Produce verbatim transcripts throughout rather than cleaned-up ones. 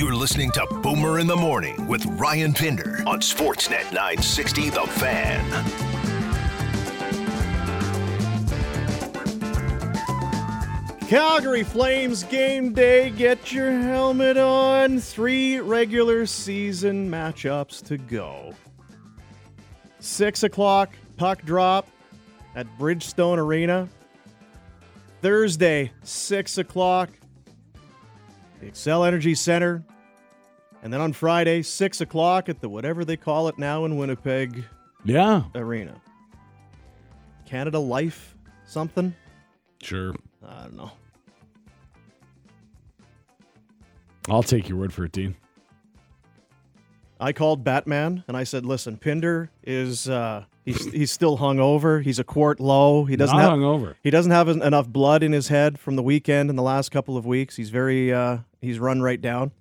You're listening to Boomer in the Morning with Ryan Pinder on Sportsnet nine sixty The Fan. Calgary Flames game day. Get your helmet on. Three regular season matchups to go. Six o'clock puck drop at Bridgestone Arena. Thursday, six o'clock. The Excel Energy Center, and then on Friday, six o'clock at the whatever they call it now in Winnipeg yeah. Arena. Canada Life something? Sure. I don't know. I'll take your word for it, Dean. I called Batman, and I said, listen, Pinder is... Uh, He's, he's still hungover. He's a quart low. He doesn't Not have hungover. He doesn't have enough blood in his head from the weekend and the last couple of weeks. He's very uh, he's run right down.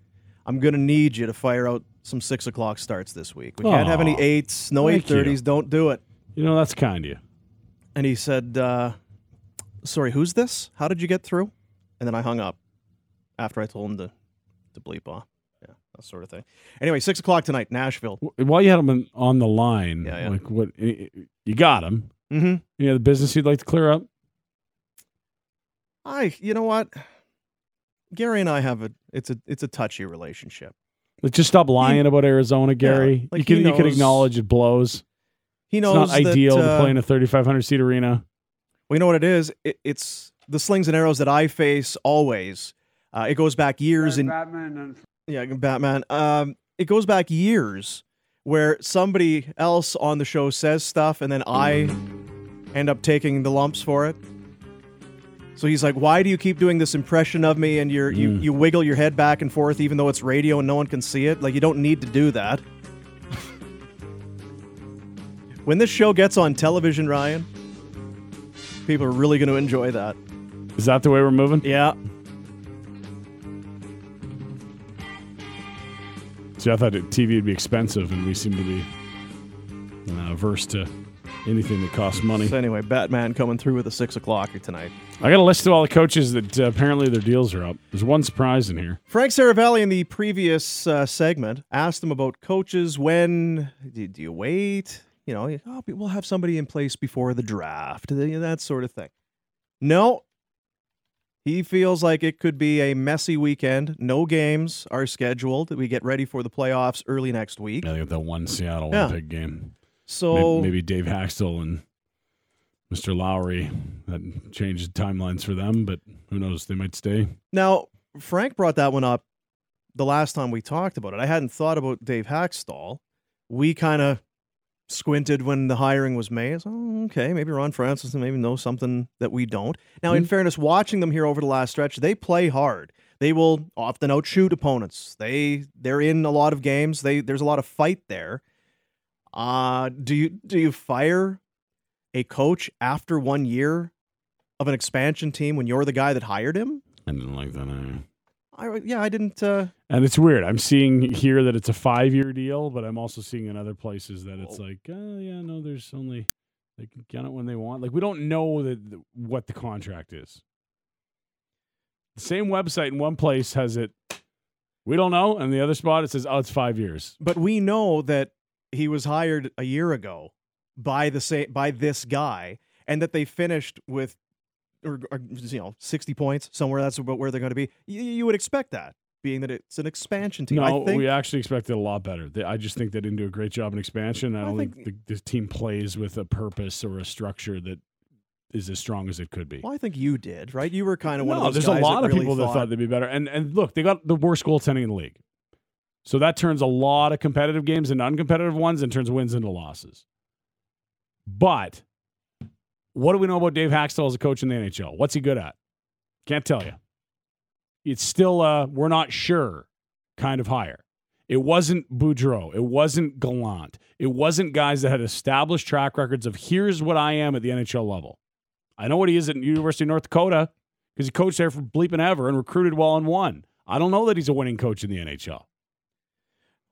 I'm gonna need you to fire out some six o'clock starts this week. We Aww. Can't have any eights, no eight thirties. Don't do it. You know that's kind of you. And he said, uh, "Sorry, who's this? How did you get through?" And then I hung up after I told him to to bleep off. That sort of thing. Anyway, six o'clock tonight, Nashville. While you had him on the line, yeah, yeah. like what you got him? Mm-hmm. You know the business you'd like to clear up. I, you know what, Gary and I have a it's a it's a touchy relationship. Let's just stop lying he, about Arizona, Gary. Yeah, like you can knows, you can acknowledge it blows. He knows it's not that, ideal uh, to play in a thirty-five hundred seat arena. Well, you know what it is. It, it's the slings and arrows that I face always. Uh, it goes back years and. Right, Yeah, Batman. Um, it goes back years where somebody else on the show says stuff and then I end up taking the lumps for it. So he's like, why do you keep doing this impression of me and you're, mm. you you wiggle your head back and forth even though it's radio and no one can see it? Like, you don't need to do that. When this show gets on television, Ryan, people are really going to enjoy that. Is that the way we're moving? Yeah. See, I thought T V would be expensive, and we seem to be uh, averse to anything that costs money. So anyway, Batman coming through with a six o'clocker tonight. I got a list of all the coaches that uh, apparently their deals are up. There's one surprise in here. Frank Seravalli in the previous uh, segment asked him about coaches. When do, do you wait? You know, oh, we'll have somebody in place before the draft, that sort of thing. No. He feels like it could be a messy weekend. No games are scheduled. We get ready for the playoffs early next week. Yeah, they got that one Seattle yeah. Winnipeg game. So maybe, maybe Dave Hakstol and Mister Lowry, that changes timelines for them, but who knows? They might stay. Now, Frank brought that one up the last time we talked about it. I hadn't thought about Dave Hakstol. We kind of squinted when the hiring was made. It's, oh, okay, maybe Ron Francis maybe knows something that we don't. Now, in mm-hmm. fairness, watching them here over the last stretch, they play hard. They will often outshoot opponents. They they're in a lot of games. They there's a lot of fight there. Uh do you do you fire a coach after one year of an expansion team when you're the guy that hired him? I didn't like that either. I, yeah, I didn't. Uh... And it's weird. I'm seeing here that it's a five-year deal, but I'm also seeing in other places that it's like, oh, yeah, no, there's only, they can get it when they want. Like, we don't know that the, what the contract is. The same website in one place has it, we don't know, and the other spot it says, oh, it's five years. But we know that he was hired a year ago by the sa- by this guy, and that they finished with Or, or, you know, sixty points somewhere. That's about where they're going to be. You, you would expect that, being that it's an expansion team. No, I think, we actually expected a lot better. They, I just think they didn't do a great job in expansion. I, I don't think, think the, the team plays with a purpose or a structure that is as strong as it could be. Well, I think you did, right? You were kind of one no, of those guys. No, there's a lot of really people thought, that thought they'd be better. And and look, they got the worst goaltending in the league. So that turns a lot of competitive games into uncompetitive ones and turns wins into losses. But what do we know about Dave Hakstol as a coach in the N H L? What's he good at? Can't tell you. It's still a we're not sure kind of hire. It wasn't Boudreau. It wasn't Gallant. It wasn't guys that had established track records of here's what I am at the N H L level. I know what he is at University of North Dakota because he coached there for bleeping ever and recruited well and won. I don't know that he's a winning coach in the N H L.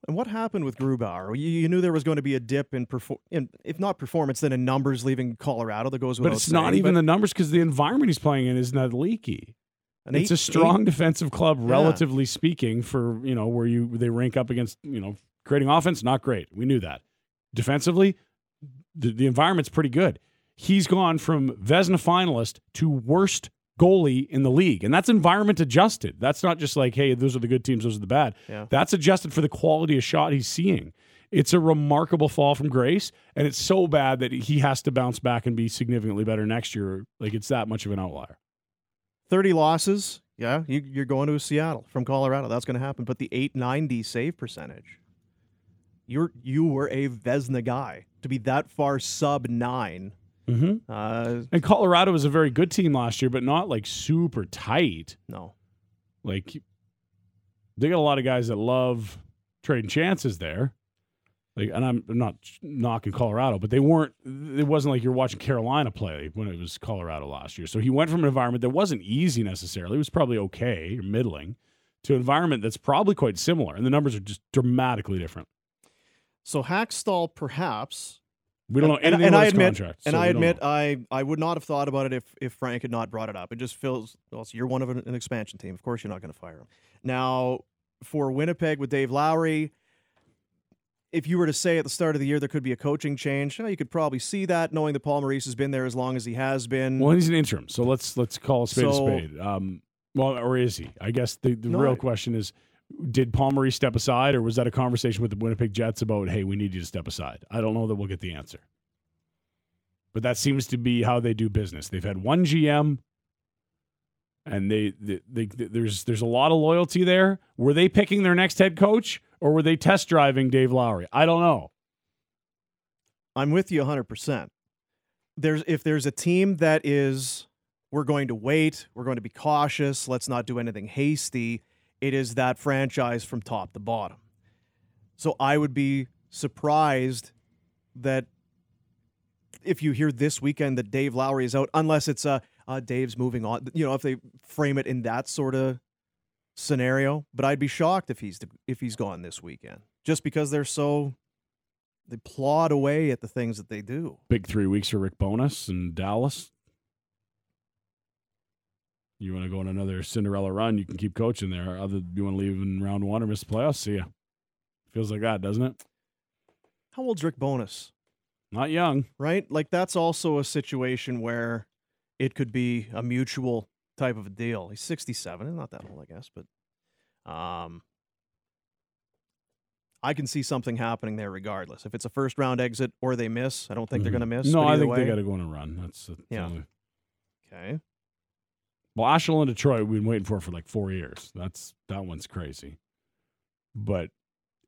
And what happened with Grubauer? You, you knew there was going to be a dip in, perfor- in, if not performance, then in numbers leaving Colorado. That goes without saying. But it's not even the numbers because the environment he's playing in is not leaky. An it's eight, a strong eight, defensive club, yeah. relatively speaking, for, you know, where you they rank up against, you know, creating offense, not great. We knew that. Defensively, the, the environment's pretty good. He's gone from Vezina finalist to worst goalie in the league, and that's environment adjusted. That's not just like, hey, those are the good teams, those are the bad. Yeah. That's adjusted for the quality of shot he's seeing. It's a remarkable fall from grace, and it's so bad that he has to bounce back and be significantly better next year. Like, it's that much of an outlier. thirty losses, yeah, you, you're going to Seattle from Colorado. That's going to happen. But the eight ninety save percentage, you're you were a Vezina guy to be that far sub nine. Mm-hmm. Uh, and Colorado was a very good team last year, but not like super tight. No, like they got a lot of guys that love trading chances there. Like, and I'm, I'm not knocking Colorado, but they weren't. It wasn't like you're watching Carolina play when it was Colorado last year. So he went from an environment that wasn't easy necessarily, it was probably okay or middling, to an environment that's probably quite similar, and the numbers are just dramatically different. So Hakstol, perhaps. We don't know anything and, and about I his admit, contract. So and I admit, I, I would not have thought about it if, if Frank had not brought it up. It just feels, well, so you're one of an, an expansion team. Of course you're not going to fire him. Now, for Winnipeg with Dave Lowry, if you were to say at the start of the year there could be a coaching change, you could probably see that, knowing that Paul Maurice has been there as long as he has been. Well, he's an interim, so let's let's call a spade so, a spade. Um, well, or is he? I guess the, the no, real I, question is, did Paul Maurice step aside, or was that a conversation with the Winnipeg Jets about, hey, we need you to step aside? I don't know that we'll get the answer. But that seems to be how they do business. They've had one G M, and they, they, they, they there's there's a lot of loyalty there. Were they picking their next head coach, or were they test driving Dave Lowry? I don't know. I'm with you one hundred percent. There's if there's a team that is, we're going to wait, we're going to be cautious, let's not do anything hasty, it is that franchise from top to bottom. So I would be surprised that if you hear this weekend that Dave Lowry is out, unless it's uh, uh, Dave's moving on, you know, if they frame it in that sort of scenario. But I'd be shocked if he's if he's gone this weekend, just because they're so, they plod away at the things that they do. Big three weeks for Rick Bowness in Dallas. You want to go on another Cinderella run, you can keep coaching there. Other you want to leave in round one or miss the playoffs? See ya. Feels like that, doesn't it? How old's Rick Bowness? Not young. Right? Like, that's also a situation where it could be a mutual type of a deal. He's sixty-seven. Not that old, I guess, but um, I can see something happening there regardless. If it's a first-round exit or they miss, I don't think mm-hmm. they're going to miss. No, I think way, they got to go on a run. That's, that's yeah. Only... Okay. Blashill and Detroit, we've been waiting for for like four years. That's that one's crazy, but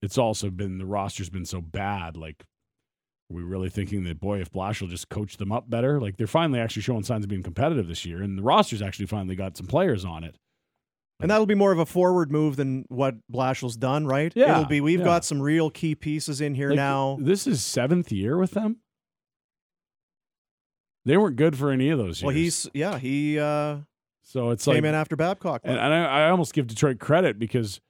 it's also been the roster's been so bad. Like, are we really thinking that, boy, if Blashill just coached them up better? Like, they're finally actually showing signs of being competitive this year, and the roster's actually finally got some players on it. Like, and that'll be more of a forward move than what Blashill's done, right? Yeah, it'll be. We've yeah. got some real key pieces in here like, now. This is seventh year with them. They weren't good for any of those years. Well, he's yeah he. Uh... So it's came like, in after Babcock, and, and I, I almost give Detroit credit because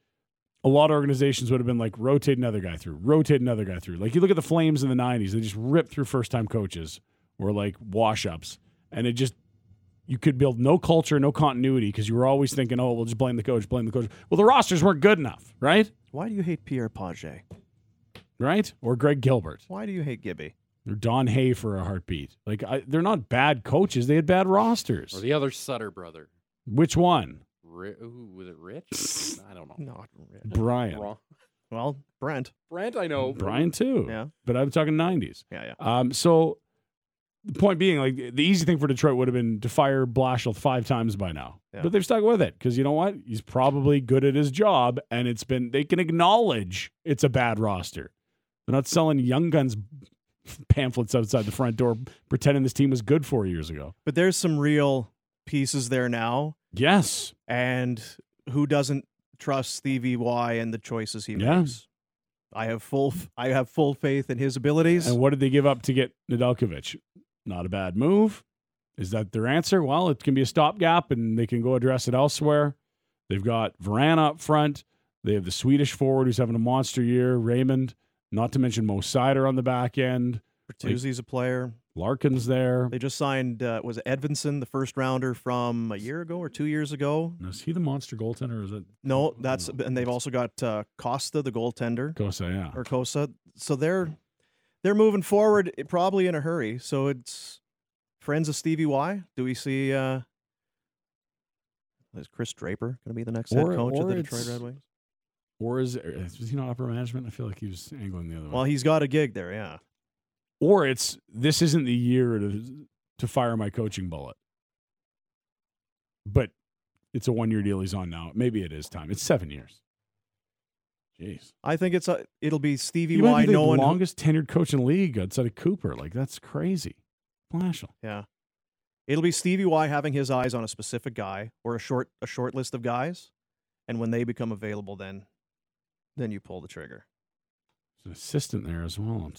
a lot of organizations would have been like, rotate another guy through, rotate another guy through. Like, you look at the Flames in the nineties; they just ripped through first-time coaches or like wash-ups, and it just you could build no culture, no continuity because you were always thinking, oh, we'll just blame the coach, blame the coach. Well, the rosters weren't good enough, right? Why do you hate Pierre Paget, right? Or Greg Gilbert? Why do you hate Gibby? Or Don Hay for a heartbeat. Like, I, they're not bad coaches. They had bad rosters. Or the other Sutter brother. Which one? Ri- Ooh, was it Rich? I don't know. Not Rich. Brian. Well, Brent. Brent, I know. Brian, too. Yeah. But I'm talking nineties. Yeah, yeah. Um, so, the point being, like, the easy thing for Detroit would have been to fire Blashill five times by now. Yeah. But they've stuck with it. Because you know what? He's probably good at his job. And it's been, they can acknowledge it's a bad roster. They're not selling young guns pamphlets outside the front door pretending this team was good four years ago. But there's some real pieces there now. Yes. And who doesn't trust Stevie Y and the choices he yeah. makes? I have full I have full faith in his abilities. And what did they give up to get Nedeljkovic? Not a bad move. Is that their answer? Well, it can be a stopgap and they can go address it elsewhere. They've got Varane up front. They have the Swedish forward who's having a monster year, Raymond. Not to mention Mo Sider on the back end. Bertuzzi's like, a player. Larkin's there. They just signed, uh, was it Edvinson, the first rounder from a year ago or two years ago? Now, is he the monster goaltender? Or is it? No, that's, and they've also got uh, Costa, the goaltender. Costa, yeah. Or Costa. So they're they're moving forward probably in a hurry. So it's friends of Stevie Y. Do we see, uh, is Chris Draper going to be the next or, head coach of the Detroit Red Wings? Or is, is he not upper management? I feel like he was angling the other way. Well, he's got a gig there, yeah. Or it's, this isn't the year to to fire my coaching bullet. But it's a one-year deal he's on now. Maybe it is time. It's seven years. Jeez. I think it's a, it'll be Stevie he Y. Be the no longest who, tenured coach in the league outside of Cooper. Like, that's crazy. Blashill. Yeah. It'll be Stevie Y having his eyes on a specific guy or a short a short list of guys. And when they become available, then then you pull the trigger. There's an assistant there as well.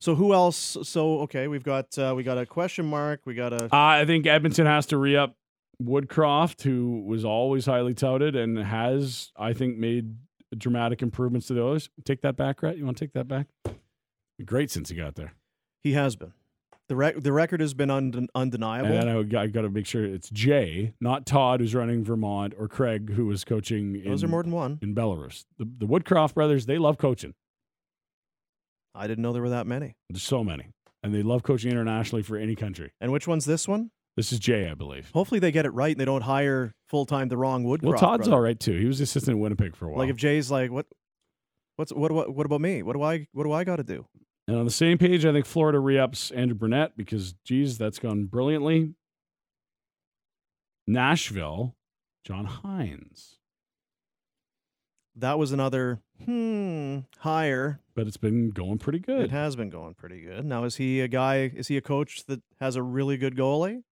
So who else? So, okay, we've got uh, we got a question mark. We got a. Uh, I think Edmonton has to re-up Woodcroft, who was always highly touted and has, I think, made dramatic improvements to the others. Take that back, right? You want to take that back? Great since he got there. He has been. The rec- the record has been und- undeniable. And I got, I got to make sure it's Jay, not Todd, who's running Vermont, or Craig, who was coaching. Those in, are more than one in Belarus. The, the Woodcroft brothers, they love coaching. I didn't know there were that many. There's so many, and they love coaching internationally for any country. And which one's this one? This is Jay, I believe. Hopefully, they get it right and they don't hire full time the wrong Woodcroft. Well, Todd's brother. All right too. He was assistant in Winnipeg for a while. Like if Jay's like, what, what's what what what about me? What do I what do I got to do? And on the same page, I think Florida re-ups Andrew Burnett because, geez, that's gone brilliantly. Nashville, John Hines. That was another, hmm, hire. But it's been going pretty good. It has been going pretty good. Now, is he a guy, is he a coach that has a really good goalie?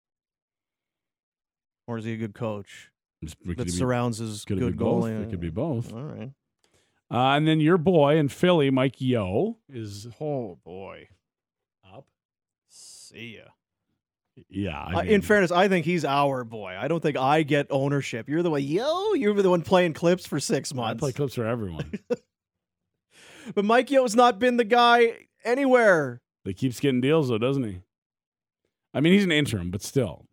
Or is he a good coach that be, surrounds his good goalie? Both. It could be both. All right. Uh, and then your boy in Philly, Mike Yeo, is, oh boy, up. See ya. Yeah. I mean, uh, in fairness, I think he's our boy. I don't think I get ownership. You're the one, Yo, you're the one playing clips for six months. I play clips for everyone. But Mike Yeo has not been the guy anywhere. He keeps getting deals, though, doesn't he? I mean, he's an interim, but still,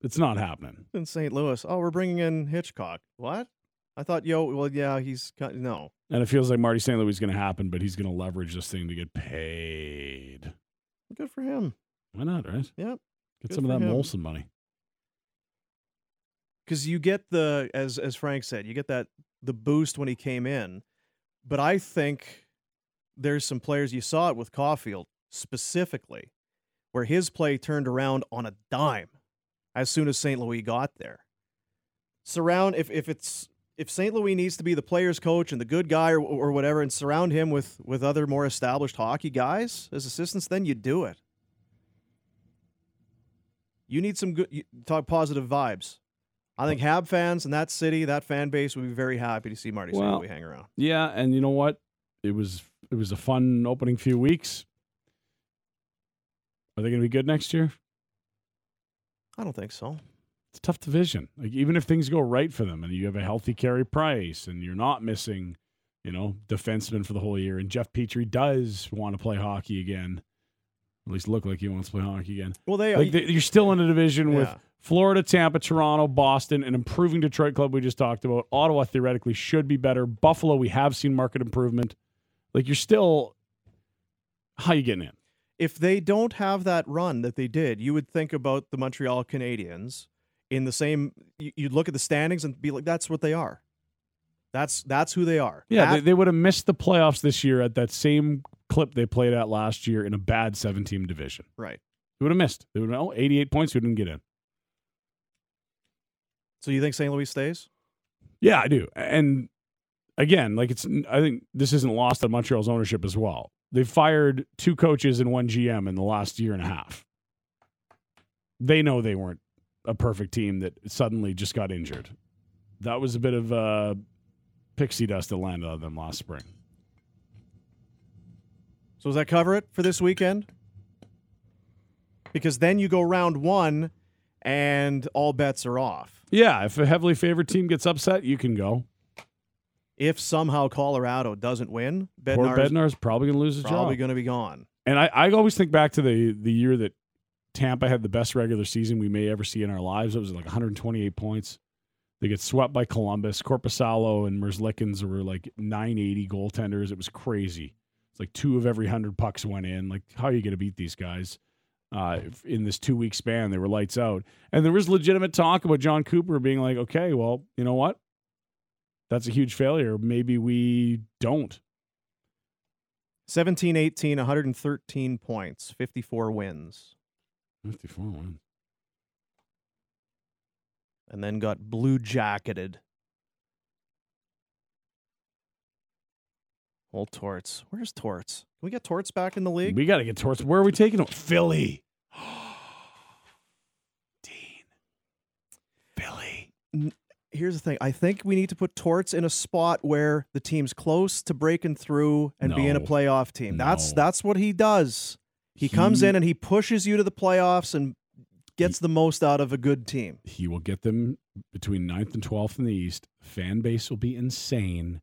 it's not happening. In Saint Louis, oh, we're bringing in Hitchcock. What? I thought, yo, well, yeah, he's kind of, no. And it feels like Marty Saint Louis is going to happen, but he's going to leverage this thing to get paid. Good for him. Why not, right? Yep. Get Good some of that him. Molson money. Because you get the, as as Frank said, you get that the boost when he came in. But I think there's some players, you saw it with Caulfield specifically, where his play turned around on a dime as soon as Saint Louis got there. Surround, if if it's, If Saint Louis needs to be the player's coach and the good guy or, or whatever and surround him with, with other more established hockey guys as assistants, then you do it. You need some good you, talk positive vibes. I think Hab fans in that city, that fan base would be very happy to see Marty well, Saint Louis hang around. Yeah, and you know what? It was it was a fun opening few weeks. Are they going to be good next year? I don't think so. It's a tough division. Like even if things go right for them and you have a healthy Carey Price and you're not missing, you know, defensemen for the whole year and Jeff Petrie does want to play hockey again, at least look like he wants to play hockey again. Well, they, like they you're still in a division yeah. with Florida, Tampa, Toronto, Boston, an improving Detroit club we just talked about. Ottawa theoretically should be better. Buffalo, we have seen market improvement. Like you're still, how you getting in? If they don't have that run that they did, you would think about the Montreal Canadiens. In the same, you'd look at the standings and be like, that's what they are. That's that's who they are. Yeah, at, they, they would have missed the playoffs this year at that same clip they played at last year in a bad seven-team division. Right. They would have missed. They would have oh, eighty-eight points who didn't get in. So you think Saint Louis stays? Yeah, I do. And again, like it's, I think this isn't lost on Montreal's ownership as well. They've fired two coaches and one G M in the last year and a half. They know they weren't a perfect team that suddenly just got injured. That was a bit of uh, pixie dust that landed on them last spring. So does that cover it for this weekend? Because then you go round one and all bets are off. Yeah, if a heavily favored team gets upset, you can go. If somehow Colorado doesn't win, Bednar's, Poor Bednar's probably going to lose his job. Probably going to be gone. And I, I always think back to the the year that Tampa had the best regular season we may ever see in our lives. It was like one hundred twenty-eight points. They get swept by Columbus. Korpisalo and Merzlikins were like nine eighty goaltenders. It was crazy. It's like two of every one hundred pucks went in. Like, how are you going to beat these guys? Uh, in this two-week span, they were lights out. And there was legitimate talk about John Cooper being like, okay, well, you know what? That's a huge failure. Maybe we don't. seventeen eighteen, one hundred thirteen points, fifty-four wins. fifty-four wins. And then got blue-jacketed. Old Torts. Where's Torts? Can we get Torts back in the league? We got to get Torts. Where are we taking him? Philly. Dean. Philly. N- Here's the thing. I think we need to put Torts in a spot where the team's close to breaking through and no. being a playoff team. No. That's that's what he does. He, he comes in and he pushes you to the playoffs and gets he, the most out of a good team. He will get them between ninth and twelfth in the East. Fan base will be insane.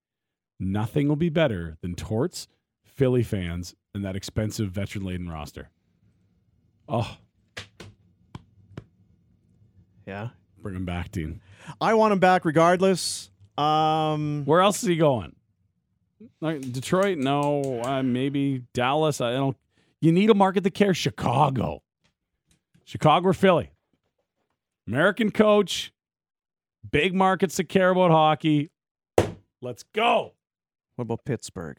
Nothing will be better than Torts, Philly fans, and that expensive veteran-laden roster. Oh. Yeah. Bring him back, Dean. I want him back regardless. Um, Where else is he going? Like Detroit? No. Uh, maybe Dallas? I don't. You need a market that cares. Chicago. Chicago or Philly. American coach. Big markets that care about hockey. Let's go. What about Pittsburgh?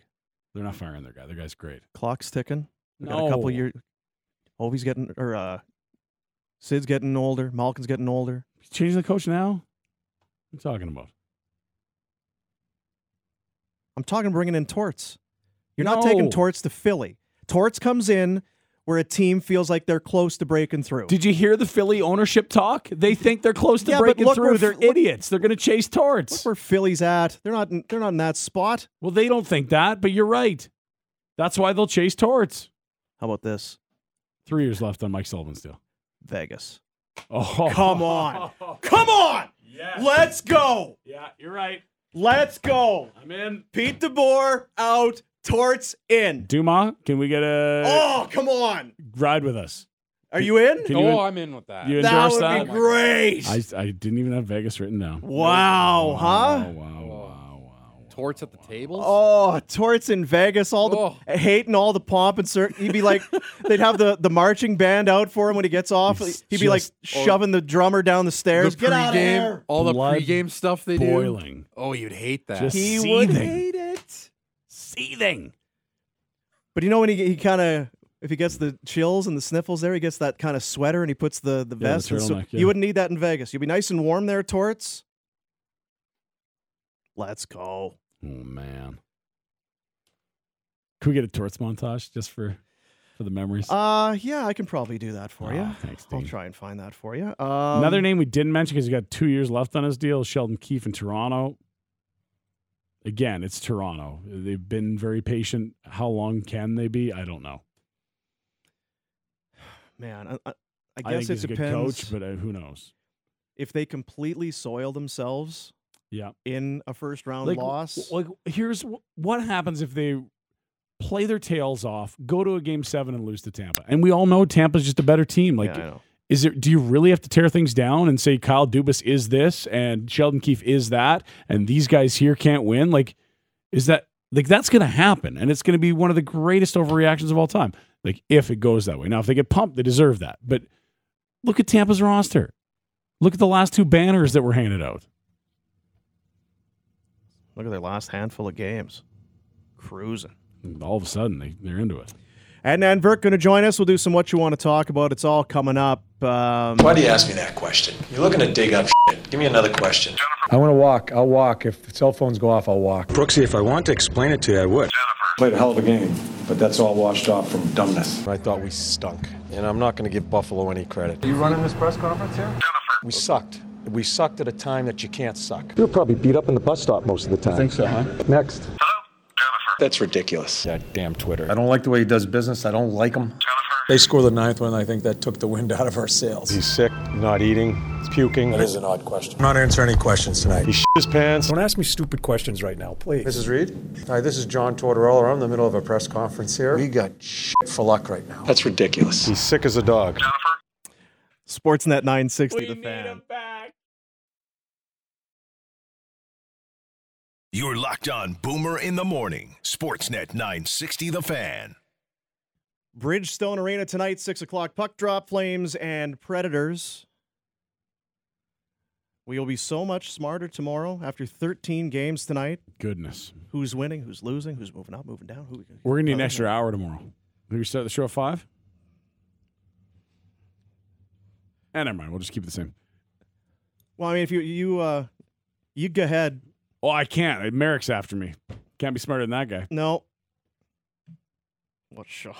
They're not firing their guy. Their guy's great. Clock's ticking. We no. got a couple years. Ovi's getting, or uh, Sid's getting older. Malkin's getting older. Changing the coach now? What are you talking about? I'm talking bringing in Torts. You're no. not taking Torts to Philly. Torts comes in where a team feels like they're close to breaking through. Did you hear the Philly ownership talk? They think they're close to yeah, breaking look, through. They're idiots. They're going to chase Torts. Look where Philly's at. They're not in, they're not in that spot. Well, they don't think that, but you're right. That's why they'll chase Torts. How about this? Three years left on Mike Sullivan's deal. Vegas. Oh, come on. Come on. Yes. Let's go. Yeah, you're right. Let's go. I'm in. Pete DeBoer out. Torts in. Dumas, can we get a... Oh, come on. Ride with us. Are you in? Can oh, you en- I'm in with that. You endorse that? Would that? Be great. I, I didn't even have Vegas written down. Wow, wow huh? Wow, wow, wow, wow. Torts at the wow. table? Oh, Torts in Vegas, all the oh. hating all the pomp and cir- he'd be like, they'd have the, the marching band out for him when he gets off. He's he'd be like shoving the drummer down the stairs. The get out of here. All the Blood pregame stuff they boiling. Do. Boiling. Oh, you'd hate that. Just he seething. Would hate it. Seething. But you know when he he kind of, if he gets the chills and the sniffles there, he gets that kind of sweater and he puts the, the yeah, vest. The so, yeah. You wouldn't need that in Vegas. You'd be nice and warm there, Torts. Let's go. Oh, man. Can we get a Torts montage just for, for the memories? Uh, yeah, I can probably do that for oh, you. Thanks, Dean. I'll try and find that for you. Um, Another name we didn't mention because he got two years left on his deal is Sheldon Keefe in Toronto. Again, it's Toronto. They've been very patient. How long can they be? I don't know. Man, I, I, I guess I think it he's depends. A good coach, but I, who knows? If they completely soil themselves, yeah. in a first round like, loss, like here's what happens if they play their tails off, go to a game seven, and lose to Tampa. And we all know Tampa's just a better team. Like, yeah, is it? Do you really have to tear things down and say Kyle Dubas is this and Sheldon Keefe is that and these guys here can't win? Like, is that like that's going to happen and it's going to be one of the greatest overreactions of all time? Like, if it goes that way. Now, if they get pumped, they deserve that. But look at Tampa's roster. Look at the last two banners that were handed out. Look at their last handful of games. Cruising. And all of a sudden, they, they're into it. And then Vert going to join us. We'll do some What You Want to Talk About. It's all coming up. Um, Why do you ask me that question? You're looking to dig up shit. Give me another question. I want to walk. I'll walk. If the cell phones go off, I'll walk. Brooksy, if I want to explain it to you, I would. Played a hell of a game, but that's all washed off from dumbness. I thought we stunk, and I'm not going to give Buffalo any credit. Are you running this press conference here? We sucked. We sucked at a time that you can't suck. You're probably beat up in the bus stop most of the time. I think so, huh? Next. Hello? That's ridiculous. Yeah, damn Twitter. I don't like the way he does business. I don't like him. Jennifer. They scored the ninth one. I think that took the wind out of our sails. He's sick, not eating, he's puking. That is an odd question. I'm not answering any questions tonight. He shit his pants. Don't ask me stupid questions right now, please. Missus Reed? Hi, this is John Tortorella. I'm in the middle of a press conference here. We got shit for luck right now. That's ridiculous. He's sick as a dog. Jennifer? Sportsnet nine sixty, we The Fan. We need him back. You're locked on Boomer in the Morning. Sportsnet nine sixty, The Fan. Bridgestone Arena tonight, six o'clock puck drop, Flames and Predators. We will be so much smarter tomorrow after thirteen games tonight. Goodness. Who's winning, who's losing, who's moving up, moving down. Who we We're going to need an extra hour tomorrow. Did we start the show at five? Eh, never mind. We'll just keep it the same. Well, I mean, if you, you, uh, you go ahead. Oh, I can't. Merrick's after me. Can't be smarter than that guy. No. What a shot.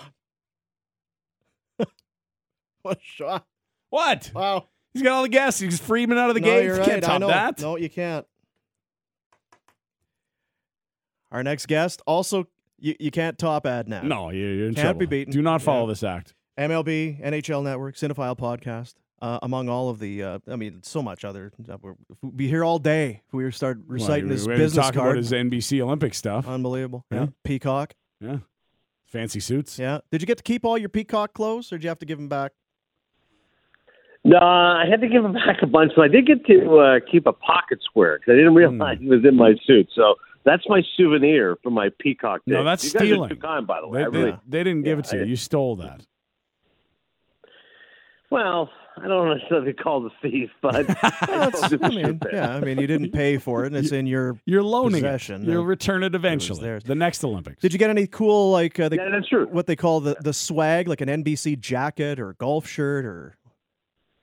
What a shot. What? Wow. He's got all the gas. He's Freeman out of the no, game. You're you right. can't top I know. that. No, you can't. Our next guest, also, you, you can't top AdNet. No, you're in can't trouble. Can't be beaten. Do not follow yeah. this act. M L B, N H L Network, Cinephile Podcast, uh, among all of the, uh, I mean, so much other. Uh, we'd be here all day if we were start reciting well, his we business talk card. About his N B C Olympic stuff. Unbelievable. Yeah. yeah. Peacock. Yeah. Fancy suits. Yeah. Did you get to keep all your Peacock clothes, or did you have to give them back? No, I had to give them back a bunch, but I did get to uh, keep a pocket square because I didn't realize mm. it was in my suit. So that's my souvenir for my Peacock day. No, that's you stealing. Guys are too kind, by the way. They, they, really, they didn't give yeah, it to you. You stole that. Well, I don't know if they call the thief, but I I mean, yeah, I mean, you didn't pay for it, and it's you, in your you're loaning possession. It. You'll return it eventually. It the next Olympics. Did you get any cool like uh, the, yeah, that's true. what they call the, the swag, like an N B C jacket or a golf shirt or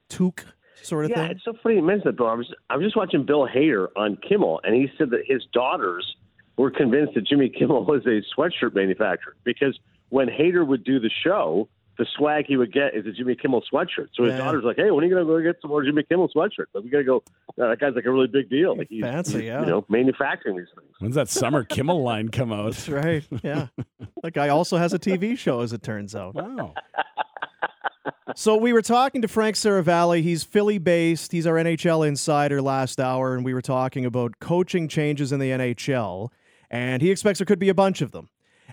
toque sort of yeah, thing? Yeah, it's so funny you mentioned that, bro. I was I was just watching Bill Hader on Kimmel, and he said that his daughters were convinced that Jimmy Kimmel was a sweatshirt manufacturer because when Hader would do the show, the swag he would get is a Jimmy Kimmel sweatshirt. So his yeah. daughter's like, hey, when are you going to go get some more Jimmy Kimmel sweatshirts? Like, we got to go. Uh, that guy's like a really big deal. Like he's, Fancy, he's, yeah. you know, manufacturing these things. When's that summer Kimmel line come out? That's right, yeah. That guy also has a T V show, as it turns out. Wow. So we were talking to Frank Seravalli. He's Philly-based. He's our N H L insider last hour, and we were talking about coaching changes in the N H L, and he expects there could be a bunch of them.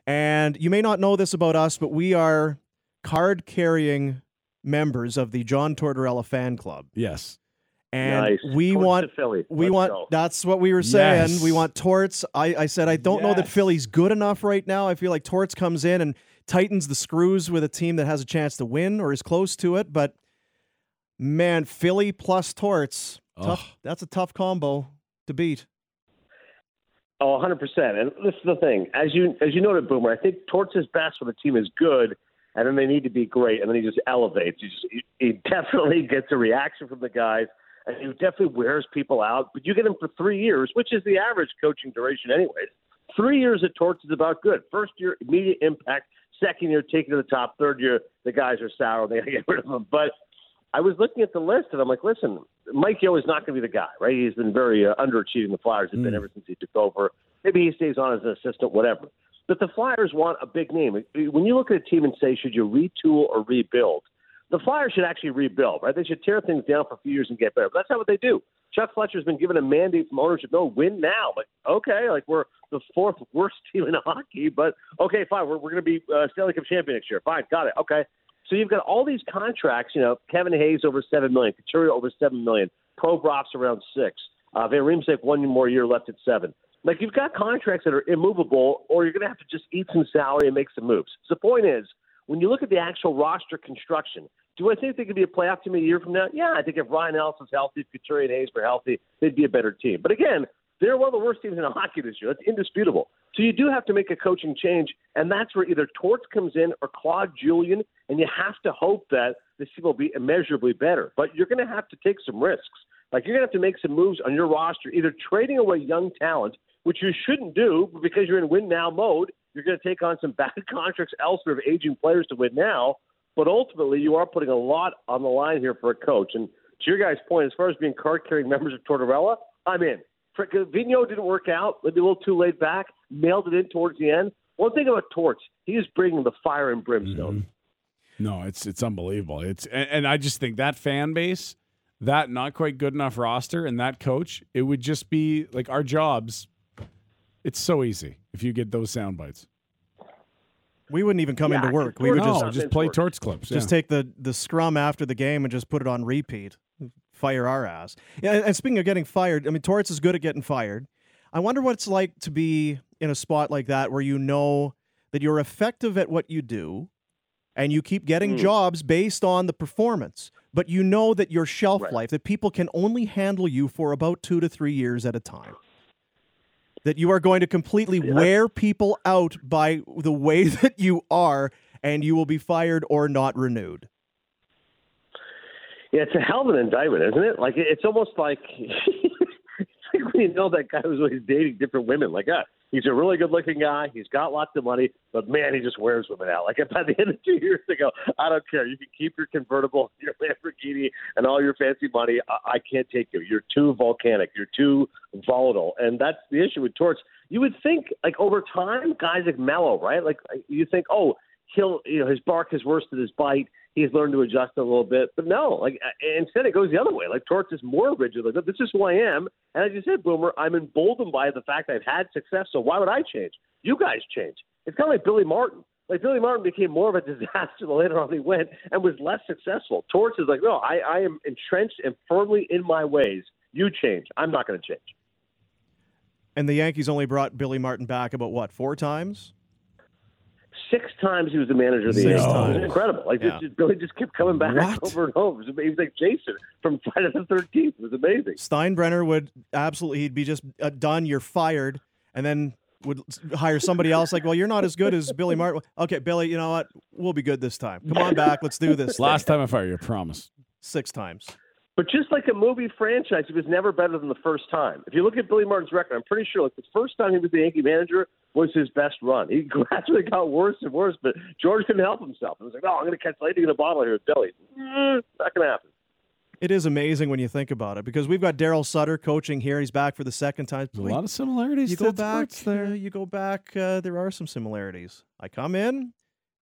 And you may not know this about us, but we are card-carrying members of the John Tortorella fan club. Yes. And nice. we Torts want, Philly. we Let's want, go. that's what we were saying. Yes. We want Torts. I, I said, I don't yes. know that Philly's good enough right now. I feel like Torts comes in and tightens the screws with a team that has a chance to win or is close to it. But man, Philly plus Torts, oh. tough, that's a tough combo to beat. Oh, one hundred percent. And this is the thing. As you, as you noted, Boomer, I think Torts is best when the team is good. And then they need to be great, and then he just elevates. He, just, he definitely gets a reaction from the guys, and he definitely wears people out. But you get him for three years, which is the average coaching duration anyways. Three years at Torts is about good. First year, immediate impact. Second year, taken to the top. Third year, the guys are sour. They get rid of them. But I was looking at the list, and I'm like, listen, Mike Yeo is not going to be the guy, right? He's been very uh, underachieving. The Flyers have been mm. ever since he took over. Maybe he stays on as an assistant, whatever. But the Flyers want a big name. When you look at a team and say, should you retool or rebuild? The Flyers should actually rebuild, right? They should tear things down for a few years and get better. But that's not what they do. Chuck Fletcher's been given a mandate from ownership. No, win now. Like, okay, like we're the fourth worst team in hockey, but okay, fine. We're, we're going to be uh, Stanley Cup champion next year. Fine, got it. Okay. So you've got all these contracts, you know, Kevin Hayes over seven million dollars, Couturier over seven million dollars, Probrov's around six. Uh, Van Riemsdyk one more year left at seven. Like, you've got contracts that are immovable, or you're going to have to just eat some salary and make some moves. So the point is, when you look at the actual roster construction, do I think they could be a playoff team a year from now? Yeah, I think if Ryan Ellis is healthy, if Couturier and Hayes were healthy, they'd be a better team. But again, they're one of the worst teams in hockey this year. That's indisputable. So you do have to make a coaching change, and that's where either Torts comes in or Claude Julien, and you have to hope that this team will be immeasurably better. But you're going to have to take some risks. Like, you're going to have to make some moves on your roster, either trading away young talent, which you shouldn't do because you're in win-now mode. You're going to take on some bad contracts elsewhere of aging players to win now. But ultimately, you are putting a lot on the line here for a coach. And to your guys' point, as far as being card-carrying members of Tortorella, I'm in. Vigneault didn't work out. Maybe a little too laid back. Mailed it in towards the end. One thing about Torts, he is bringing the fire and brimstone. Mm-hmm. No, it's it's unbelievable. It's and, and I just think that fan base, that not quite good enough roster, and that coach, it would just be like our jobs. It's so easy if you get those sound bites. We wouldn't even come yeah, into work. We would no, just, just play Torts clips. Just yeah. take the, the scrum after the game and just put it on repeat. Fire our ass. Yeah, and speaking of getting fired, I mean, Torts is good at getting fired. I wonder what it's like to be in a spot like that where you know that you're effective at what you do and you keep getting mm. jobs based on the performance, but you know that your shelf right. life, that people can only handle you for about two to three years at a time. That you are going to completely yeah. wear people out by the way that you are, and you will be fired or not renewed. Yeah, it's a hell of an indictment, isn't it? Like, it's almost like, like when you know that guy was always dating different women. Like, ah, he's a really good-looking guy. He's got lots of money, but, man, he just wears women out. Like, by the end of two years, they go, I don't care. You can keep your convertible, your Lamborghini, and all your fancy money. I, I can't take you. You're too volcanic. You're too volatile. And that's the issue with Torts. You would think, like, over time, guys like mellow, right? Like, you think, oh, he'll, you know, his bark is worse than his bite. He's learned to adjust a little bit. But no, like instead it goes the other way. Like Torts is more rigid. Like, this is who I am. And as you said, Boomer, I'm emboldened by the fact I've had success, so why would I change? You guys change. It's kind of like Billy Martin. Like Billy Martin became more of a disaster the later on he went and was less successful. Torts is like, no, I, I am entrenched and firmly in my ways. You change. I'm not going to change. And the Yankees only brought Billy Martin back about, what, four times? Six times he was the manager of the Yankees. It was incredible. Like yeah. just, Billy just kept coming back what? over and over. He was like Jason from Friday the thirteenth. It was amazing. Steinbrenner would absolutely, he'd be just uh, done, you're fired, and then would hire somebody else like, well, you're not as good as Billy Martin. Okay, Billy, you know what? We'll be good this time. Come on back. Let's do this. Last thing. time I fired you, I promise. Six times. But just like a movie franchise, it was never better than the first time. If you look at Billy Martin's record, I'm pretty sure like the first time he was the Yankee manager was his best run. He gradually got worse and worse, but George couldn't help himself. He was like, oh, I'm going to catch lightning in a bottle here with Billy. Mm, not going to happen. It is amazing when you think about it, because we've got Daryl Sutter coaching here. He's back for the second time. There's a lot of similarities. You go back, there. Uh, you go back. Uh, there are some similarities. I come in,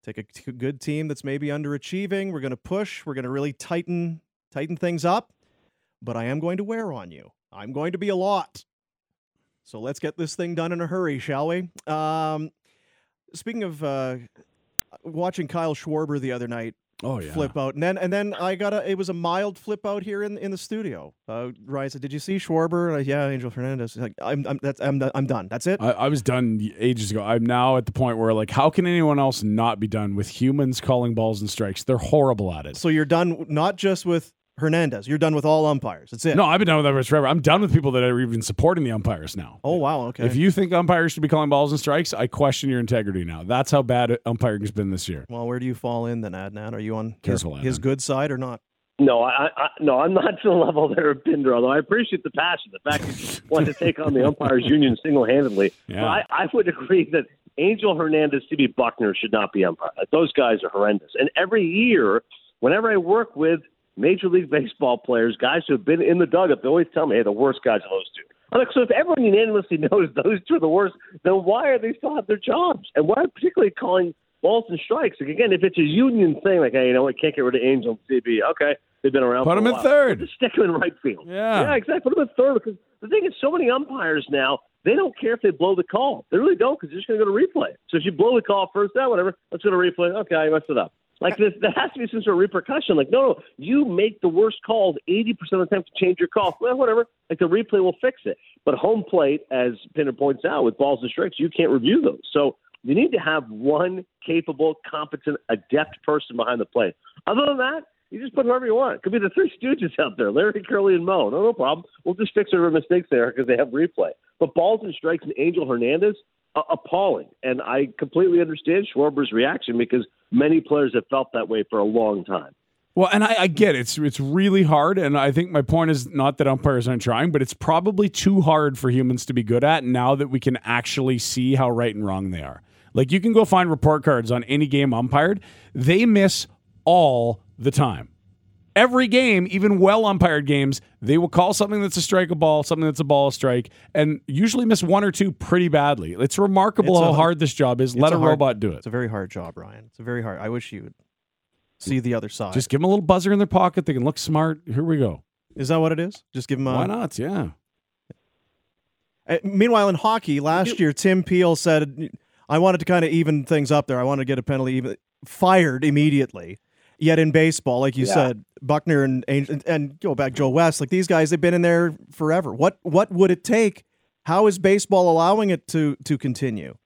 take a t- good team that's maybe underachieving. We're going to push. We're going to really tighten, tighten things up, but I am going to wear on you. I'm going to be a lot. So let's get this thing done in a hurry, shall we? Um, speaking of uh, watching Kyle Schwarber the other night oh, yeah. flip out, and then and then I got a it was a mild flip out here in in the studio. Uh, Ryan said, "Did you see Schwarber?" And I, yeah, Angel Fernandez. Like I'm I'm that's I'm I'm done. That's it. I, I was done ages ago. I'm now at the point where like, how can anyone else not be done with humans calling balls and strikes? They're horrible at it. So you're done not just with Hernandez, you're done with all umpires. That's it. No, I've been done with umpires forever. I'm done with people that are even supporting the umpires now. Oh, wow. Okay. If you think umpires should be calling balls and strikes, I question your integrity now. That's how bad umpiring has been this year. Well, where do you fall in then, Adnan? Are you on Careful, his, his good side or not? No, I, I, no, I'm not to the level there of Pinder, although I appreciate the passion. The fact that you want to take on the umpires union single-handedly. Yeah. But I, I would agree that Angel Hernandez, T B Buckner should not be umpires. Those guys are horrendous. And every year, whenever I work with Major League Baseball players, guys who have been in the dugout, they always tell me, hey, the worst guys are those two. I'm like, so if everyone unanimously knows those two are the worst, then why are they still at their jobs? And why are particularly calling balls and strikes? Like, again, if it's a union thing, like, hey, you know what, can't get rid of Angel and C B. Okay, they've been around Put for them a while. Put him in third. Just stick him in right field. Yeah, yeah, exactly. Put him in third, because the thing is, so many umpires now, they don't care if they blow the call. They really don't, because they're just going to go to replay. So if you blow the call first, that, whatever, let's go to replay. Okay, I messed it up. Like, this, there has to be some sort of repercussion. Like, no, no, you make the worst calls eighty percent of the time to change your call. Well, whatever. Like, the replay will fix it. But home plate, as Pinder points out, with balls and strikes, you can't review those. So you need to have one capable, competent, adept person behind the plate. Other than that, you just put whoever you want. It could be the three Stooges out there, Larry, Curly, and Moe. No, no problem. We'll just fix whatever mistakes there because they have replay. But balls and strikes and Angel Hernandez, uh, appalling. And I completely understand Schwarber's reaction, because many players have felt that way for a long time. Well, and I, I get it. It's, it's really hard, and I think my point is not that umpires aren't trying, but it's probably too hard for humans to be good at now that we can actually see how right and wrong they are. Like, you can go find report cards on any game umpired. They miss all the time. Every game, even well-umpired games, they will call something that's a strike a ball, something that's a ball a strike, and usually miss one or two pretty badly. It's remarkable it's how a, hard this job is. Let a, a hard, robot do it. It's a very hard job, Ryan. It's a very hard. I wish you would see the other side. Just give them a little buzzer in their pocket. They can look smart. Here we go. Is that what it is? Just give them a... Why not? Yeah. Uh, meanwhile, in hockey, last year, Tim Peel said, I wanted to kind of even things up there. I wanted to get a penalty even, fired immediately. Yet in baseball, like you yeah. said, Buckner and, and and go back, Joe West, like these guys, they've been in there forever. What what would it take? How is baseball allowing it to to continue?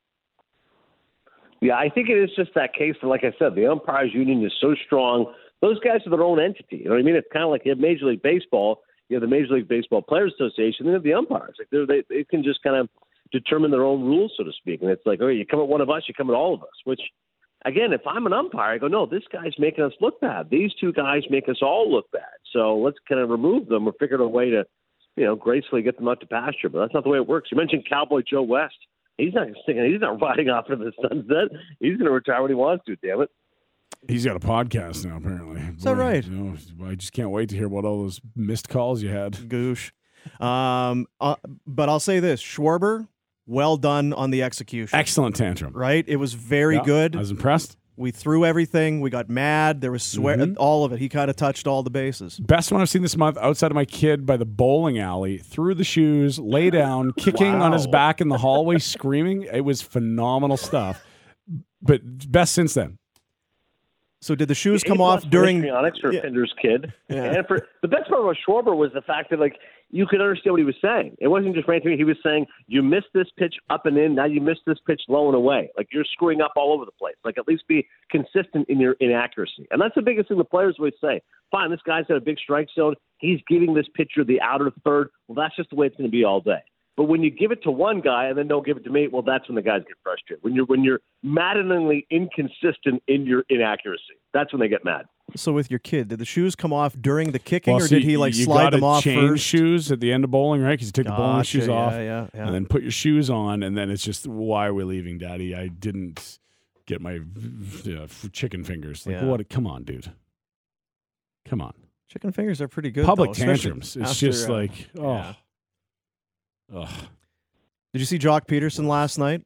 Yeah, I think it is just that case that, like I said, the umpires union is so strong. Those guys are their own entity. You know what I mean? It's kind of like you have Major League Baseball, you have the Major League Baseball Players Association, they have the umpires. Like they they can just kind of determine their own rules, so to speak. And it's like, oh, you come at one of us, you come at all of us, which – again, if I'm an umpire, I go, no, this guy's making us look bad. These two guys make us all look bad. So let's kind of remove them or figure out a way to, you know, gracefully get them out to pasture. But that's not the way it works. You mentioned Cowboy Joe West. He's not singing. He's not riding off into the sunset. He's going to retire when he wants to, damn it. He's got a podcast now, apparently. Is that right? You know, I just can't wait to hear what all those missed calls you had. Goosh. Um, uh, but I'll say this, Schwarber. Well done on the execution. Excellent tantrum. Right? It was very yeah, good. I was impressed. We threw everything. We got mad. There was swear, mm-hmm. all of it. He kind of touched all the bases. Best one I've seen this month, outside of my kid by the bowling alley, threw the shoes, lay down, kicking wow. on his back in the hallway, screaming. It was phenomenal stuff. But best since then. So did the shoes the come off during... for yeah. Pinder's kid. Yeah. And for, the best part about Schwarber was the fact that, like, you could understand what he was saying. It wasn't just ranting. He was saying, you missed this pitch up and in. Now you missed this pitch low and away. Like, you're screwing up all over the place. Like, at least be consistent in your inaccuracy. And that's the biggest thing the players would say. Fine, this guy's got a big strike zone. He's giving this pitcher the outer third. Well, that's just the way it's going to be all day. But when you give it to one guy and then don't give it to me, well, that's when the guys get frustrated. When you're when you're maddeningly inconsistent in your inaccuracy, that's when they get mad. So with your kid, did the shoes come off during the kicking, well, or so did he like you slide them off change first? Shoes at the end of bowling, right? Because you take gotcha, the bowling shoes yeah, off, yeah, yeah. and then put your shoes on, and then it's just, why are we leaving, Daddy? I didn't get my you know, chicken fingers. Like, yeah. what? Come on, dude. Come on. Chicken fingers are pretty good. Public though, tantrums. It's after, just uh, like, oh. Yeah. Ugh. Did you see Jock Peterson last night?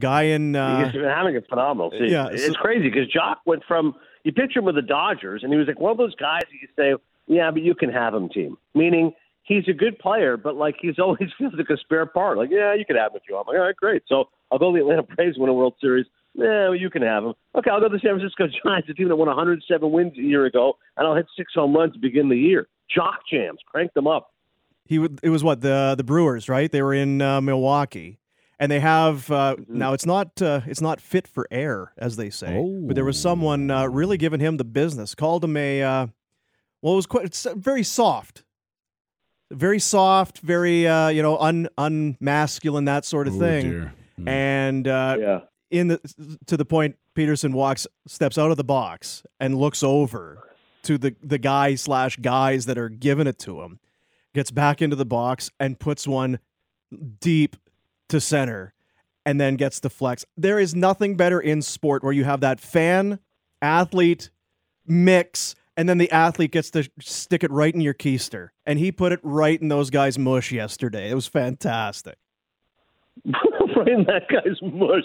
Guy in uh, he's been having a phenomenal season. Yeah, it's so, crazy because Jock went from you picture him with the Dodgers, and he was like one of those guys that you say, "Yeah, but you can have him." Team meaning he's a good player, but like he's always feels like a spare part. Like, yeah, you can have him if you want. I'm like, all right, great. So I'll go to the Atlanta Braves, win a World Series. Yeah, well, you can have him. Okay, I'll go to the San Francisco Giants, a team that won one hundred seven wins a year ago, and I'll hit six home runs to begin the year. Jock jams, crank them up. He would, it was what the the Brewers, right? They were in uh, Milwaukee, and they have uh, mm-hmm. now. It's not uh, it's not fit for air, as they say. Oh. But there was someone uh, really giving him the business. Called him a uh, well, it was quite it's very soft, very soft, very uh, you know un unmasculine that sort of oh, thing. Dear. Mm. And uh, yeah. in the to the point, Peterson walks steps out of the box and looks over to the the guy slash guys that are giving it to him. Gets back into the box and puts one deep to center and then gets the flex. There is nothing better in sport where you have that fan-athlete mix and then the athlete gets to stick it right in your keister. And he put it right in those guys' mush yesterday. It was fantastic. Right in that guy's mush.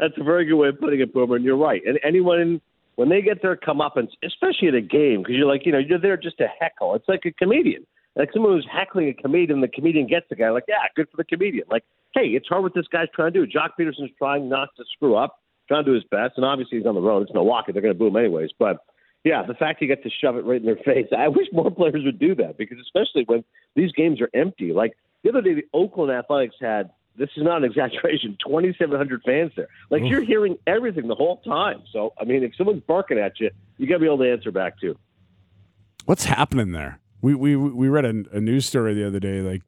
That's a very good way of putting it, Boomer, and you're right. And anyone... when they get their comeuppance, especially at a game, because you're like, you know, you're there just to heckle. It's like a comedian. Like someone who's heckling a comedian, the comedian gets the guy. Like, yeah, good for the comedian. Like, hey, it's hard what this guy's trying to do. Jock Peterson's trying not to screw up, trying to do his best. And obviously he's on the road. It's Milwaukee. They're going to boo him anyways. But, yeah, the fact you get to shove it right in their face, I wish more players would do that, because especially when these games are empty. Like, the other day the Oakland Athletics had, this is not an exaggeration, twenty-seven hundred fans there. Like, Oof. You're hearing everything the whole time. So, I mean, if someone's barking at you, you got to be able to answer back, too. What's happening there? We we we read a, a news story the other day. Like,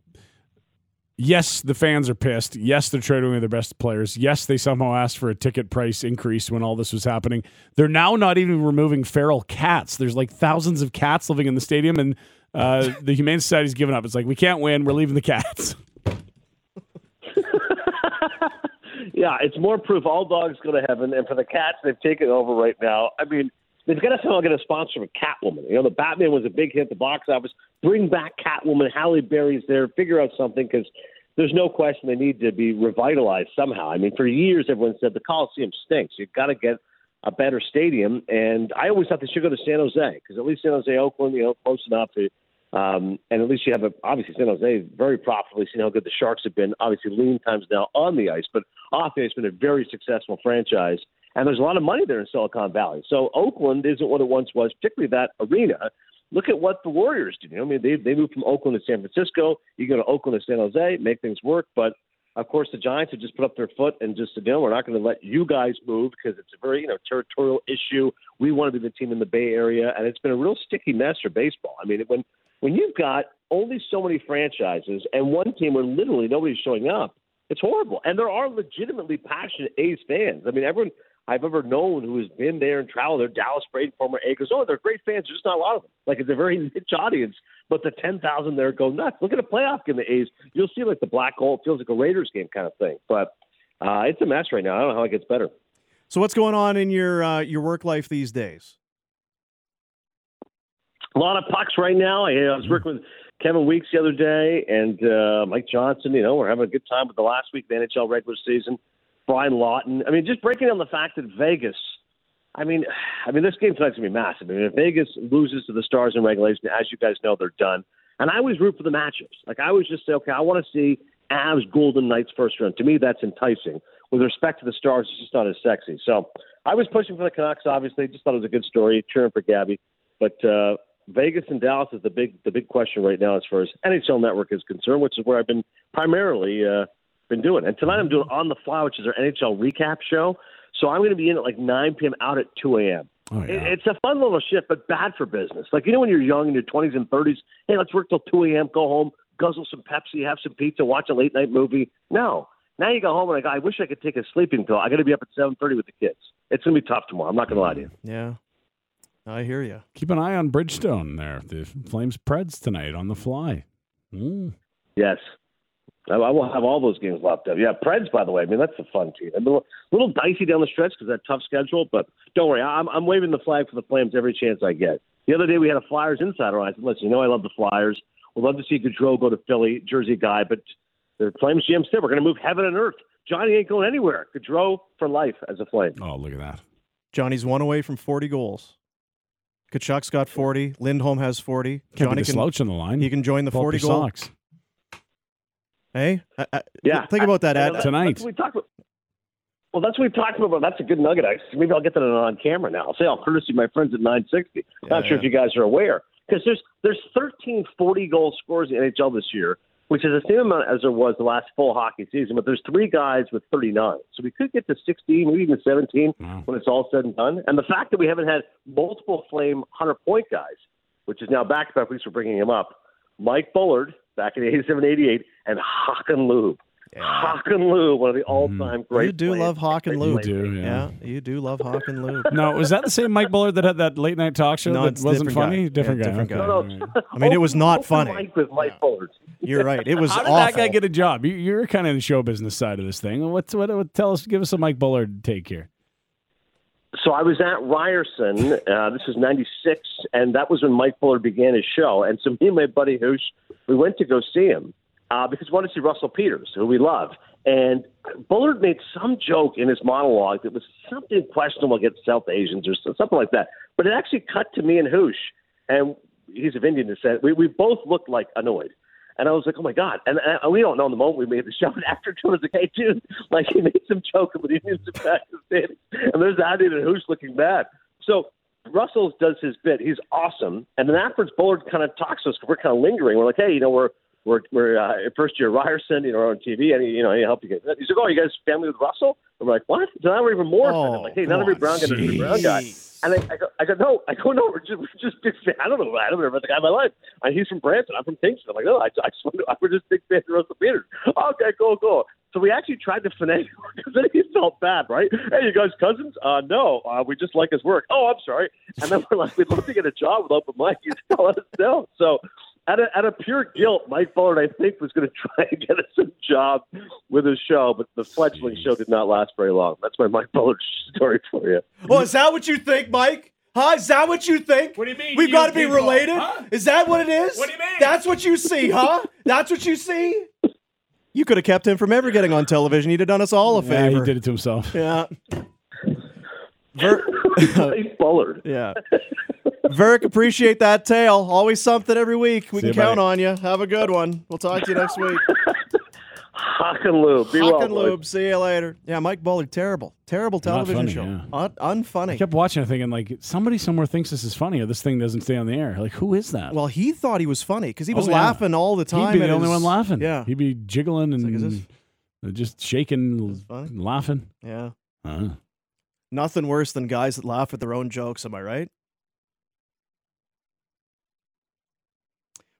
yes, the fans are pissed. Yes, they're trading away their best players. Yes, they somehow asked for a ticket price increase when all this was happening. They're now not even removing feral cats. There's, like, thousands of cats living in the stadium, and uh, the Humane Society's given up. It's like, we can't win. We're leaving the cats. Yeah, it's more proof all dogs go to heaven, and for the cats, they've taken over right now. I mean, they've got to somehow get a sponsor for Catwoman. You know, the Batman was a big hit at the box office. Bring back Catwoman. Halle Berry's there. Figure out something, because there's no question they need to be revitalized somehow. I mean, for years, everyone said the Coliseum stinks. You've got to get a better stadium. And I always thought they should go to San Jose, because at least San Jose, Oakland, you know, close enough. To, um, and at least you have, a, obviously, San Jose very profitably, seen how good the Sharks have been. Obviously, lean times now on the ice, but off the ice, been a very successful franchise. And there's a lot of money there in Silicon Valley. So Oakland isn't what it once was, particularly that arena. Look at what the Warriors did. You know, I mean, they they moved from Oakland to San Francisco. You go to Oakland to San Jose, make things work. But, of course, the Giants have just put up their foot and just said, you know, we're not going to let you guys move because it's a very, you know, territorial issue. We want to be the team in the Bay Area. And it's been a real sticky mess for baseball. I mean, when when you've got only so many franchises and one team where literally nobody's showing up, it's horrible. And there are legitimately passionate A's fans. I mean, everyone I've ever known who has been there and traveled there, Dallas Braden, former A, goes, oh, they're great fans. There's just not a lot of them. Like, it's a very niche audience, but the ten thousand there go nuts. Look at a playoff game, the A's. You'll see, like, the black hole. It feels like a Raiders game kind of thing. But uh, it's a mess right now. I don't know how it gets better. So what's going on in your uh, your work life these days? A lot of pucks right now. I, I was working with Kevin Weeks the other day and uh, Mike Johnson. You know, we're having a good time with the last week of the N H L regular season. Brian Lawton. I mean, just breaking down the fact that Vegas, I mean, I mean, this game tonight's going to be massive. I mean, if Vegas loses to the Stars in regulation, as you guys know, they're done. And I always root for the matchups. Like, I always just say, okay, I want to see Avs Golden Knights first round. To me, that's enticing. With respect to the Stars, it's just not as sexy. So I was pushing for the Canucks, obviously. Just thought it was a good story. Cheering for Gabby. But uh, Vegas and Dallas is the big the big question right now as far as N H L Network is concerned, which is where I've been primarily uh, – been doing. And tonight I'm doing On the Fly, which is our N H L recap show. So I'm going to be in at like nine p.m. out at two a.m. Oh, yeah. it, it's a fun little shift, but bad for business. Like, you know, when you're young in your twenties and thirties, hey, let's work till two a.m., go home, guzzle some Pepsi, have some pizza, watch a late night movie. No. Now you go home and I go, I wish I could take a sleeping pill. I got to be up at seven thirty with the kids. It's going to be tough tomorrow. I'm not going to lie to you. Yeah. I hear you. Keep an eye on Bridgestone there. The Flames Preds tonight on the fly. Mm. Yes. I will have all those games locked up. Yeah, Preds, by the way. I mean, that's a fun team. I mean, a little dicey down the stretch because that tough schedule, but don't worry. I'm, I'm waving the flag for the Flames every chance I get. The other day we had a Flyers insider on. I said, listen, you know I love the Flyers. We'd love to see Gaudreau go to Philly, Jersey guy, but the Flames G M said, we're going to move heaven and earth. Johnny ain't going anywhere. Gaudreau for life as a Flame. Oh, look at that. Johnny's one away from forty goals. Kachuk's got forty. Lindholm has forty. Can't Johnny be the slouch can, on the line. He can join the forty goal. Socks. Hey, I, I, yeah. Think about that, I, Ad, that tonight. That's we talked about. Well, that's what we talked about. That's a good nugget. I, maybe I'll get that on camera now. I'll say I'll courtesy my friends at nine sixty. Yeah, Not sure yeah. if you guys are aware, because there's there's thirteen forty goal scorers in the N H L this year, which is the same amount as there was the last full hockey season. But there's three guys with thirty-nine, so we could get to sixteen, maybe even seventeen wow. when it's all said and done. And the fact that we haven't had multiple Flame hundred point guys, which is now back to back weeks for bringing him up, Mike Bullard. Back in eighty-seven, eighty-eight, and Hock and Lube. Yeah. Hock and Lube, one of the all-time greats. You do players. love Hock and Lube. You do, yeah. yeah. You do love Hock and Lube. No, was that the same Mike Bullard that had that late-night talk show no, that it's wasn't different funny? Guy. Different yeah, guy. Different guy. No, no. I mean, it was not funny. Mike with Mike yeah. Bullard. You're right. It was How did awful. that guy get a job? You, you're kind of in the show business side of this thing. What's, what, what? Tell us, give us a Mike Bullard take here. So I was at Ryerson, uh, this is ninety-six, and that was when Mike Bullard began his show. And so me and my buddy Hoosh, we went to go see him uh, because we wanted to see Russell Peters, who we love. And Bullard made some joke in his monologue that was something questionable against South Asians or something like that. But it actually cut to me and Hoosh, and he's of Indian descent. We, we both looked like annoyed. And I was like, oh, my God. And, and we don't know in the moment we made the show. And after two, I was like, hey, dude, like, he made some joke about Indians and Pakistanis. And there's Andy and Hoosh looking bad. So Russell does his bit. He's awesome. And then afterwards, Bullard kind of talks to us because we're kind of lingering. We're like, hey, you know, we're we're we're uh, first year Ryerson, you know, on T V. And, you know, he helped you get that. He's like, oh, you guys family with Russell? And we're like, what? So now we're even more oh, I'm like, hey, not every brown guy is a brown guy. And I, I go, I go, no, I don't know. We're just, we're just big fans. I don't know. I don't remember the guy in my life. And he's from Branson. I'm from Kingston. I'm like, no, I, I just want to, I we're just big fans of Russell Peters. Okay, cool, cool. So we actually tried to finagle because then he felt bad, right? Hey, you guys cousins? Uh, no, uh, we just like his work. Oh, I'm sorry. And then we're like, we'd love to get a job with Open Mike. He's telling us no. So out of, out of pure guilt, Mike Bullard, I think, was going to try and get us a job with his show, but the fledgling show did not last very long. That's my Mike Bullard story for you. Well, is that what you think, Mike? Huh? Is that what you think? What do you mean? We've got to be related? Huh? Is that what it is? What do you mean? That's what you see, huh? That's what you see? You could have kept him from ever getting on television. He'd have done us all a favor. Yeah, he did it to himself. Yeah. Ver- replace Bullard. Yeah. Verk, appreciate that tale. Always something every week. We See can you, count buddy. on you. Have a good one. We'll talk to you next week. Hock and Lube. Be Hock well, and Lube. Boys. See you later. Yeah, Mike Bullard, terrible. Terrible television funny, show. Yeah. Un- unfunny. I kept watching it thinking, like, somebody somewhere thinks this is funny or this thing doesn't stay on the air. Like, who is that? Well, he thought he was funny because he was oh, yeah. laughing all the time. He'd be the only his... one laughing. Yeah. He'd be jiggling and like, is this... just shaking and laughing. Yeah. Uh-huh. Nothing worse than guys that laugh at their own jokes. Am I right?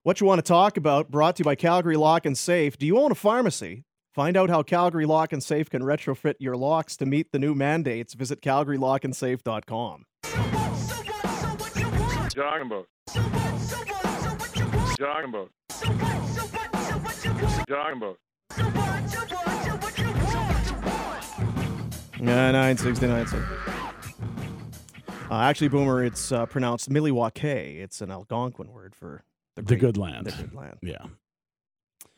What you want to talk about, brought to you by Calgary Lock and Safe. Do you own a pharmacy? Find out how Calgary Lock and Safe can retrofit your locks to meet the new mandates. Visit calgary lock and safe dot com. Talking about. Talking about. Talking about. nine sixty-nine Uh, actually, Boomer, it's uh, pronounced Milwaukee. It's an Algonquin word for... The, great, the good land. The good land. Yeah.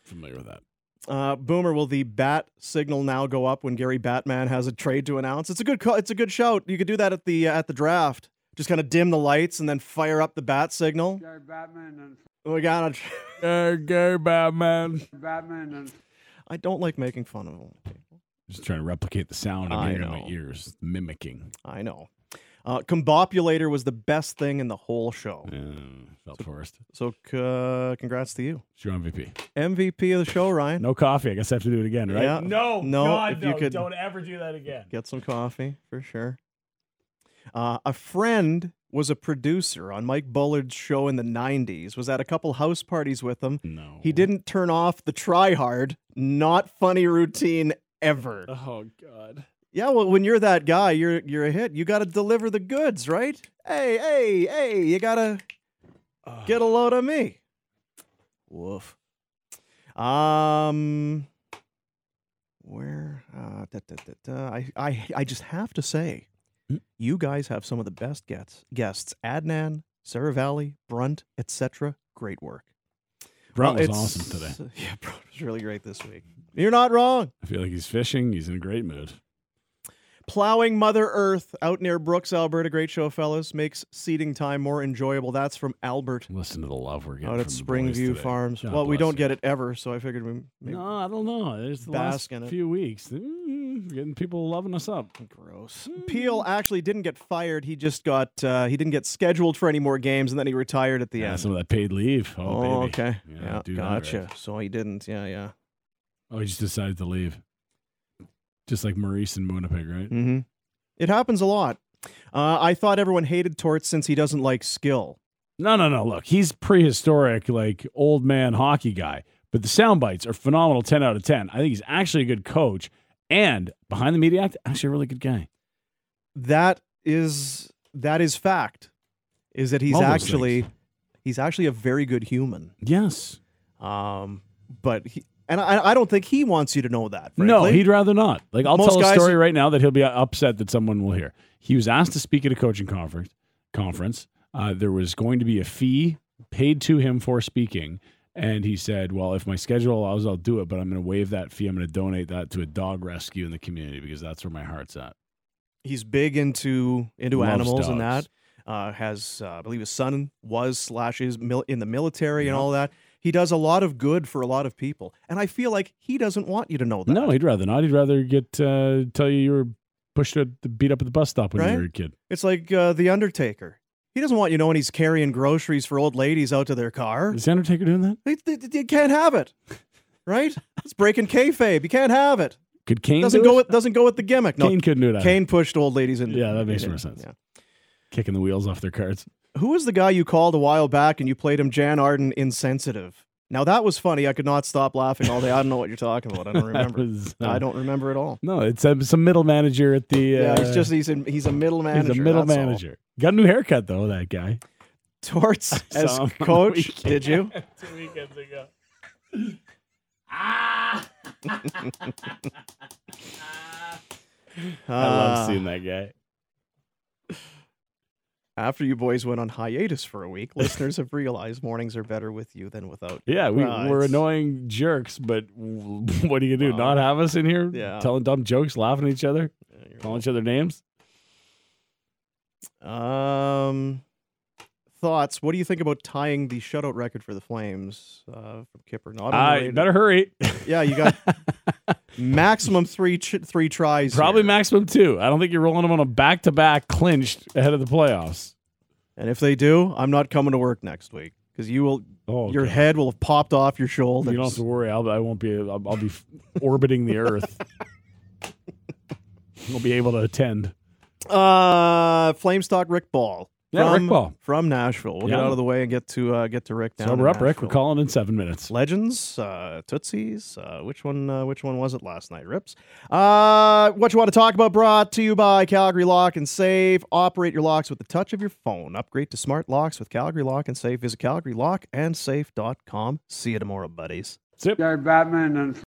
Familiar with that. Uh, Boomer, will the bat signal now go up when Gary Batman has a trade to announce? It's a good call. It's a good shout. You could do that at the uh, at the draft. Just kind of dim the lights and then fire up the bat signal. Gary Batman. And- we got it. Gary, Gary Batman. Batman. And- I don't like making fun of him. Just trying to replicate the sound I'm hearing in my ears. Mimicking. I know. Uh, Combopulator was the best thing in the whole show. Yeah, felt so, forced. So, uh, congrats to you. It's your M V P. M V P of the show, Ryan. No coffee. I guess I have to do it again, right? Yeah. No, no, God, no. Don't ever do that again. Get some coffee, for sure. Uh, a friend was a producer on Mike Bullard's show in the nineties, was at a couple house parties with him. No. He didn't turn off the try-hard, not funny routine ever. Oh, God. Yeah, well, when you're that guy, you're you're a hit. You got to deliver the goods, right? Hey, hey, hey, you got to uh, get a load of me. Woof. Um, where? Uh, da, da, da, da. I, I, I just have to say, you guys have some of the best guests. Guests, Adnan, Seravalli, Brunt, et cetera. Great work. Brunt well, was awesome today. Yeah, Brunt was really great this week. You're not wrong. I feel like he's fishing. He's in a great mood. Plowing Mother Earth out near Brooks, Alberta. Great show, fellas. Makes seeding time more enjoyable. That's from Albert. Listen to the love we're getting out at Springview Farms. God well, we don't you. get it ever, so I figured we. Maybe no, I don't know. It's the last few weeks. Mm, getting people loving us up. Gross. Mm. Peel actually didn't get fired. He just got. Uh, he didn't get scheduled for any more games, and then he retired at the yeah, end. Some of that paid leave. Oh, oh baby. okay. Yeah, yeah gotcha. Right. So he didn't. Yeah, yeah. Oh, he just decided to leave. Just like Maurice and Winnipeg, right? Mm-hmm. It happens a lot. Uh, I thought everyone hated Torts since he doesn't like skill. No, no, no. Look, he's prehistoric, like old man hockey guy. But the sound bites are phenomenal, ten out of ten. I think he's actually a good coach. And behind the media act, actually a really good guy. That is that is fact, is that he's actually things. he's actually a very good human. Yes. Um, but he... And I, I don't think he wants you to know that, frankly. No, he'd rather not. Like, I'll Most tell a story right now that he'll be upset that someone will hear. He was asked to speak at a coaching conference. Conference, uh, there was going to be a fee paid to him for speaking, and he said, well, if my schedule allows, I'll do it, but I'm going to waive that fee. I'm going to donate that to a dog rescue in the community because that's where my heart's at. He's big into, into animals dogs. and that. Uh, has, uh, I believe his son was slash is mil- in the military yeah. and all that. He does a lot of good for a lot of people, and I feel like he doesn't want you to know that. No, he'd rather not. He'd rather get uh, tell you you were pushed to beat up at the bus stop when right? you were a kid. It's like uh, The Undertaker. He doesn't want you knowing he's carrying groceries for old ladies out to their car. Is The Undertaker doing that? They, they, they can't have it, right? It's breaking kayfabe. You can't have it. Could Kane doesn't do go it? with doesn't go with the gimmick. No, Kane couldn't do that. Kane pushed old ladies into yeah, that makes more sense. Yeah. Kicking the wheels off their carts. Who was the guy you called a while back and you played him Jan Arden insensitive? Now, that was funny. I could not stop laughing all day. I don't know what you're talking about. I don't remember. was, uh, I don't remember at all. No, it's a, it's a middle manager at the... Uh, yeah, he's just he's a, he's a middle manager. He's a middle manager. All. Got a new haircut, though, that guy. Torts as coach, did you? Two weekends ago. Ah! I love seeing that guy. After you boys went on hiatus for a week, listeners have realized mornings are better with you than without you. Yeah, we, uh, we're it's... annoying jerks, but what are you going to do? Uh, Not have us in here? Yeah. Telling dumb jokes, laughing at each other, yeah, calling right. each other names? Um, thoughts. What do you think about tying the shutout record for the Flames uh, from Kipper? Not uh, better hurry. Yeah, you got maximum three ch- three tries. Probably here. Maximum two. I don't think you're rolling them on a back-to-back clinched ahead of the playoffs. And if they do, I'm not coming to work next week. Because you will, oh, your God. head will have popped off your shoulders. You don't have to worry. I'll, I won't be. I'll, I'll be orbiting the Earth. We'll be able to attend. Uh, Flames talk Rick Ball. Yeah, from, Rick Ball from Nashville. We'll yeah. get out of the way and get to uh, get to Rick. Down Sober up, Nashville. Rick. We're calling in seven minutes. Legends, uh, Tootsies. Uh, which one? Uh, which one was it last night? Rips. Uh, what you want to talk about? Brought to you by Calgary Lock and Save. Operate your locks with the touch of your phone. Upgrade to smart locks with Calgary Lock and Save. Visit Calgary Lock and Safe dot com. See you tomorrow, buddies. Yep. Batman and.